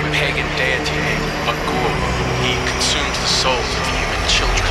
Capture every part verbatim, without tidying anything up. a pagan deity named Agul. He consumes the souls of the human children.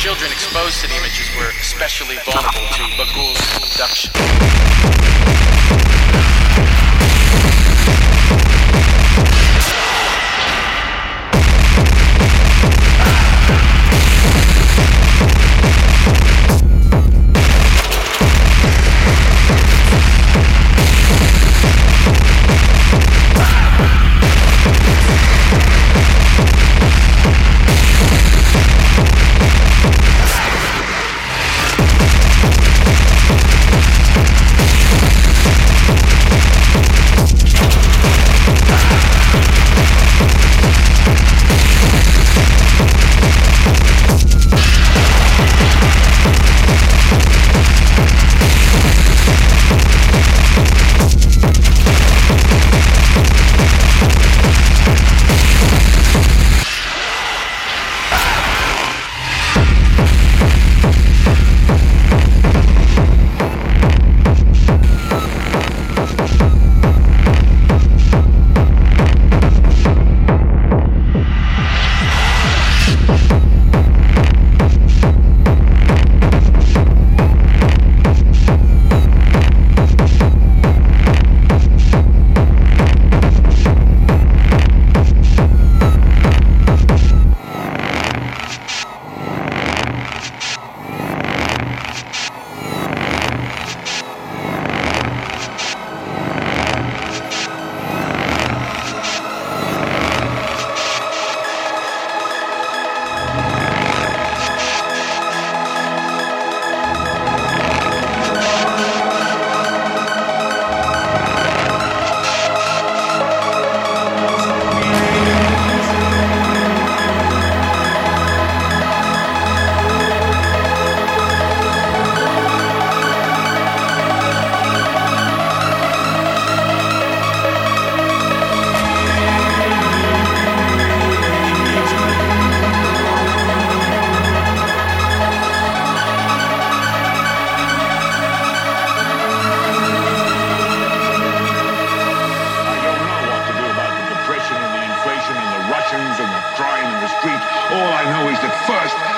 Children exposed to the images were especially vulnerable to Bagul's Duction.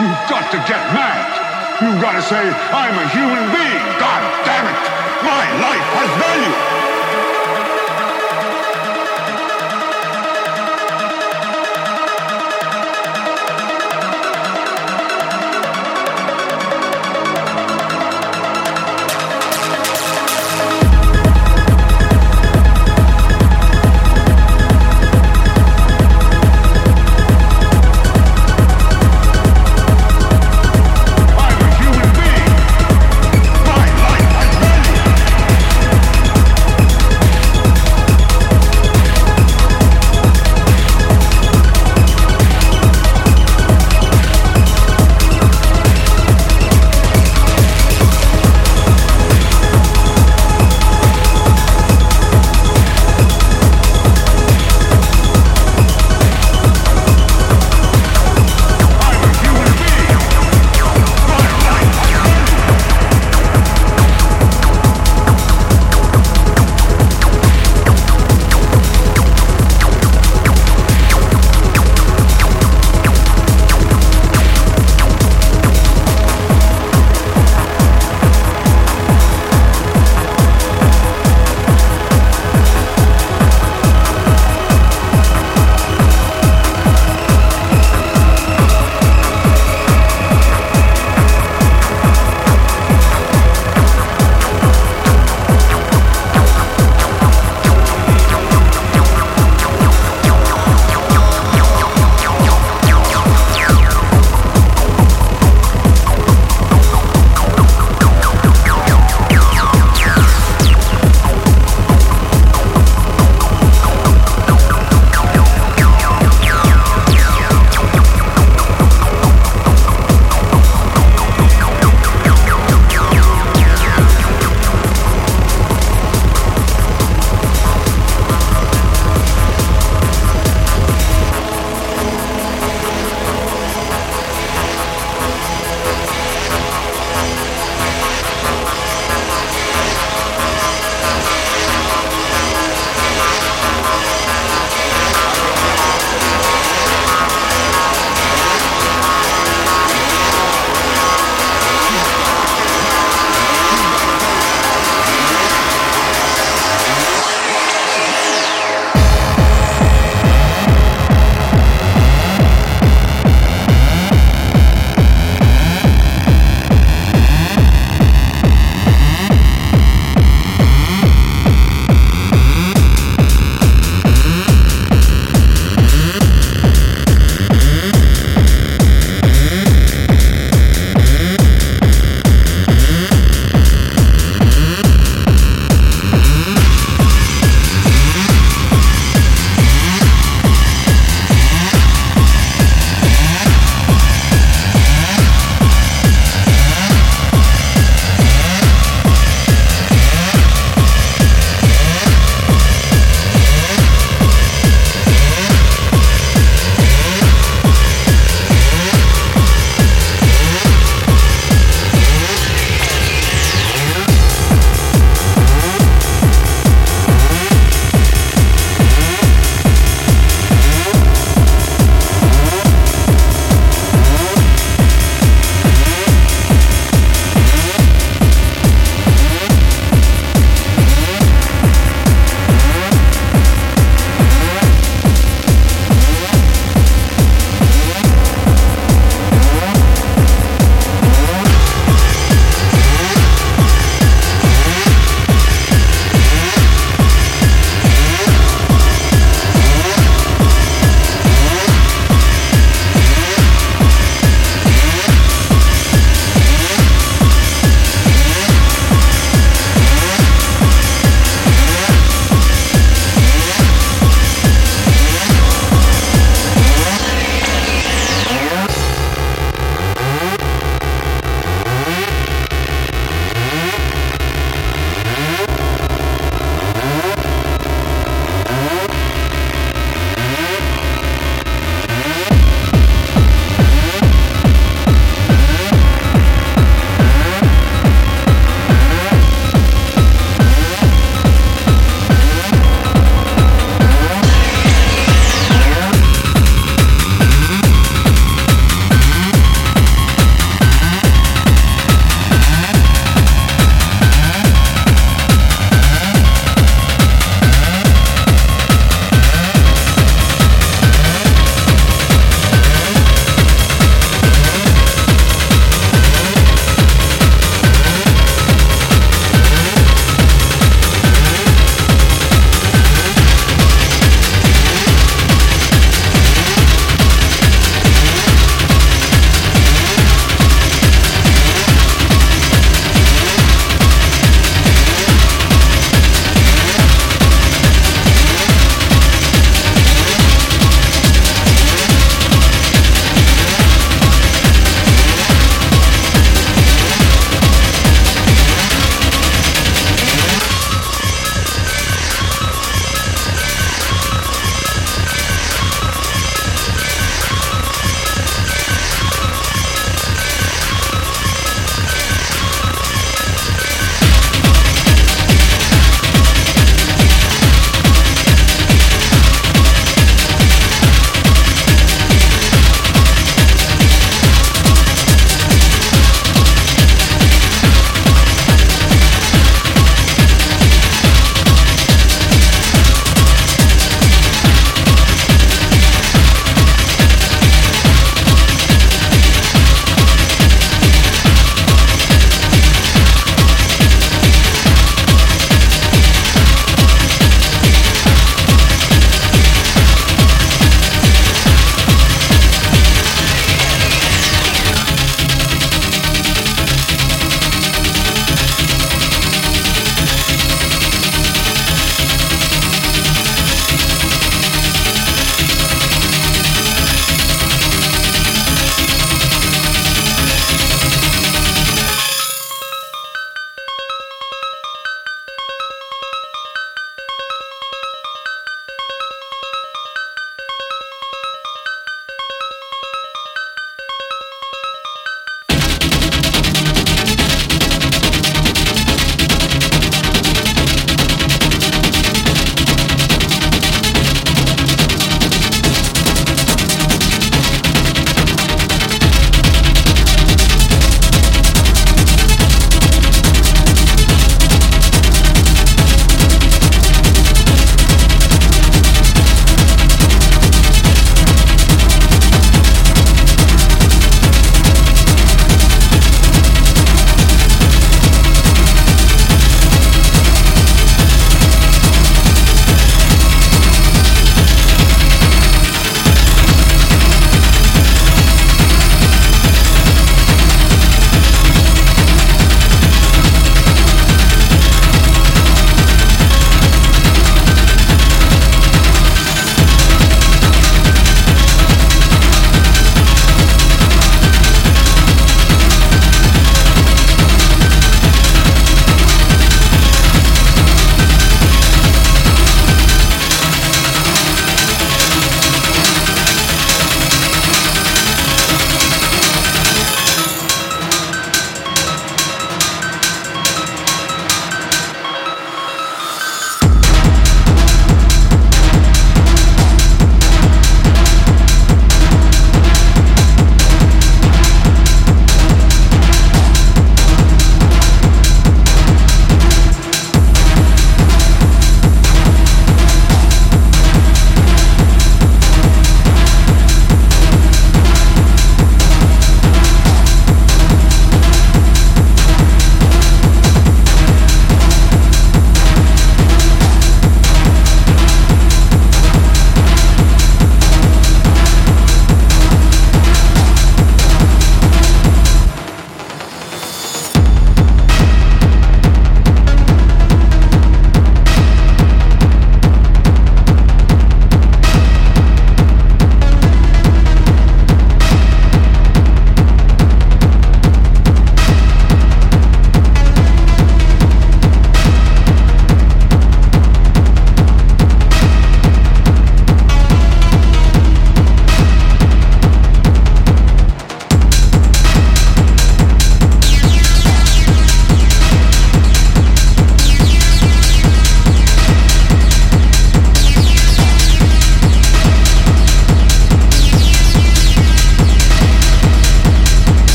You've got to get mad. You've got to say, I'm a human being. God damn it. My life has value.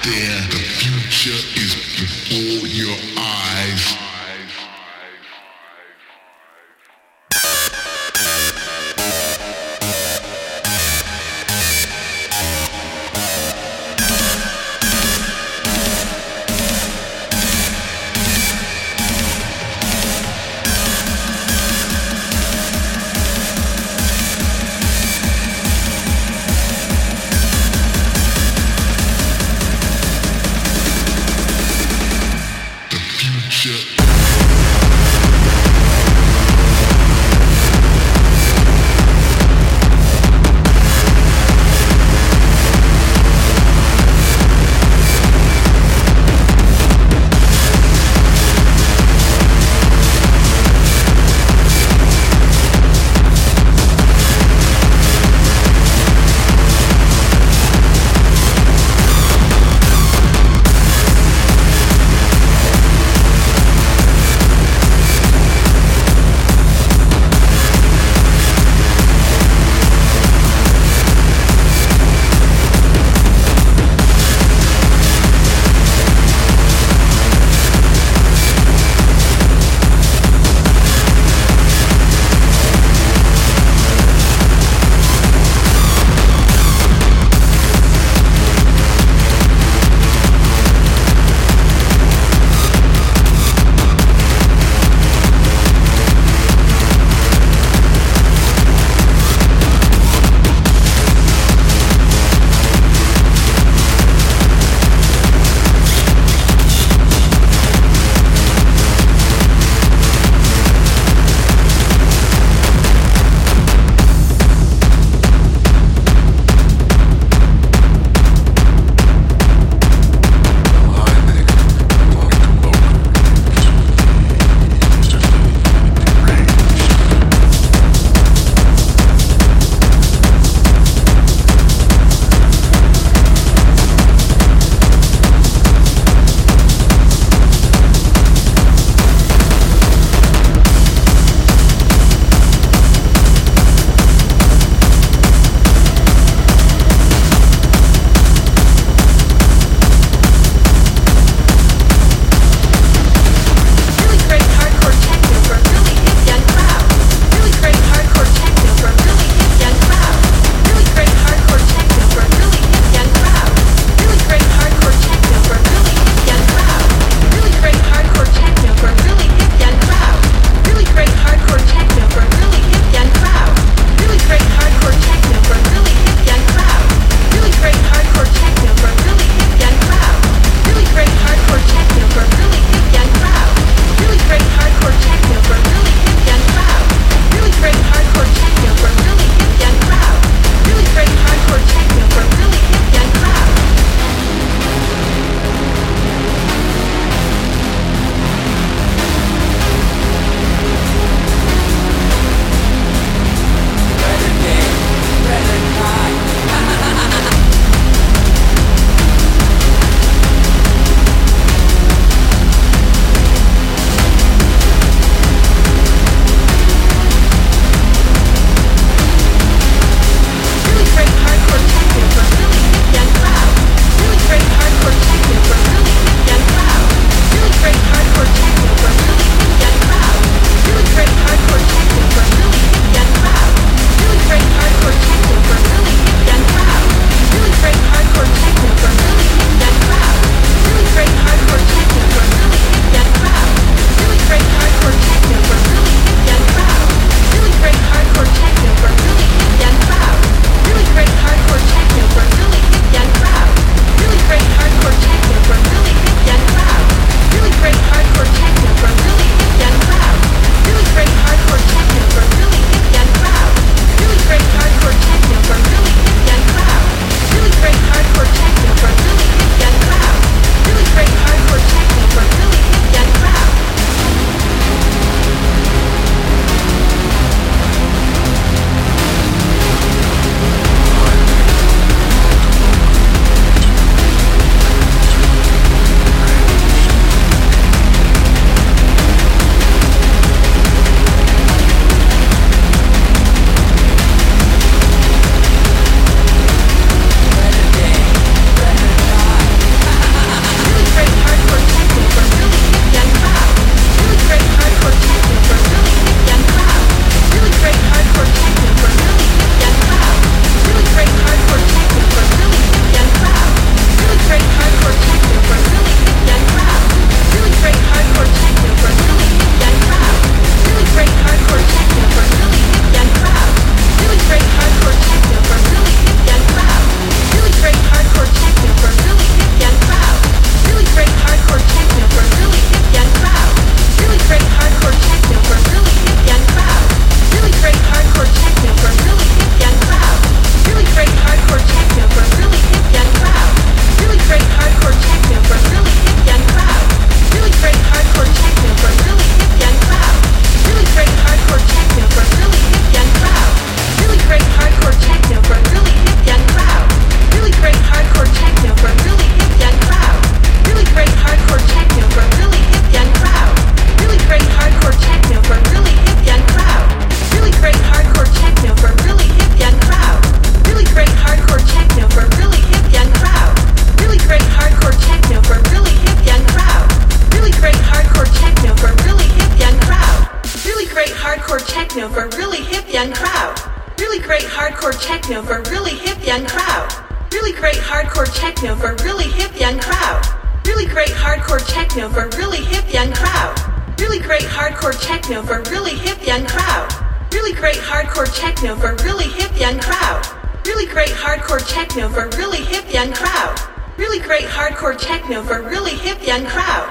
there. The future is before your eyes. hardcore techno for really hip young crowd. Really great hardcore techno for really hip young crowd. Really great hardcore techno for really hip young crowd. Really great hardcore techno for really hip young crowd. Really great hardcore techno for really hip young crowd. Really great hardcore techno for really hip young crowd. Really great hardcore techno for really hip young crowd. Really great hardcore techno for really hip young crowd.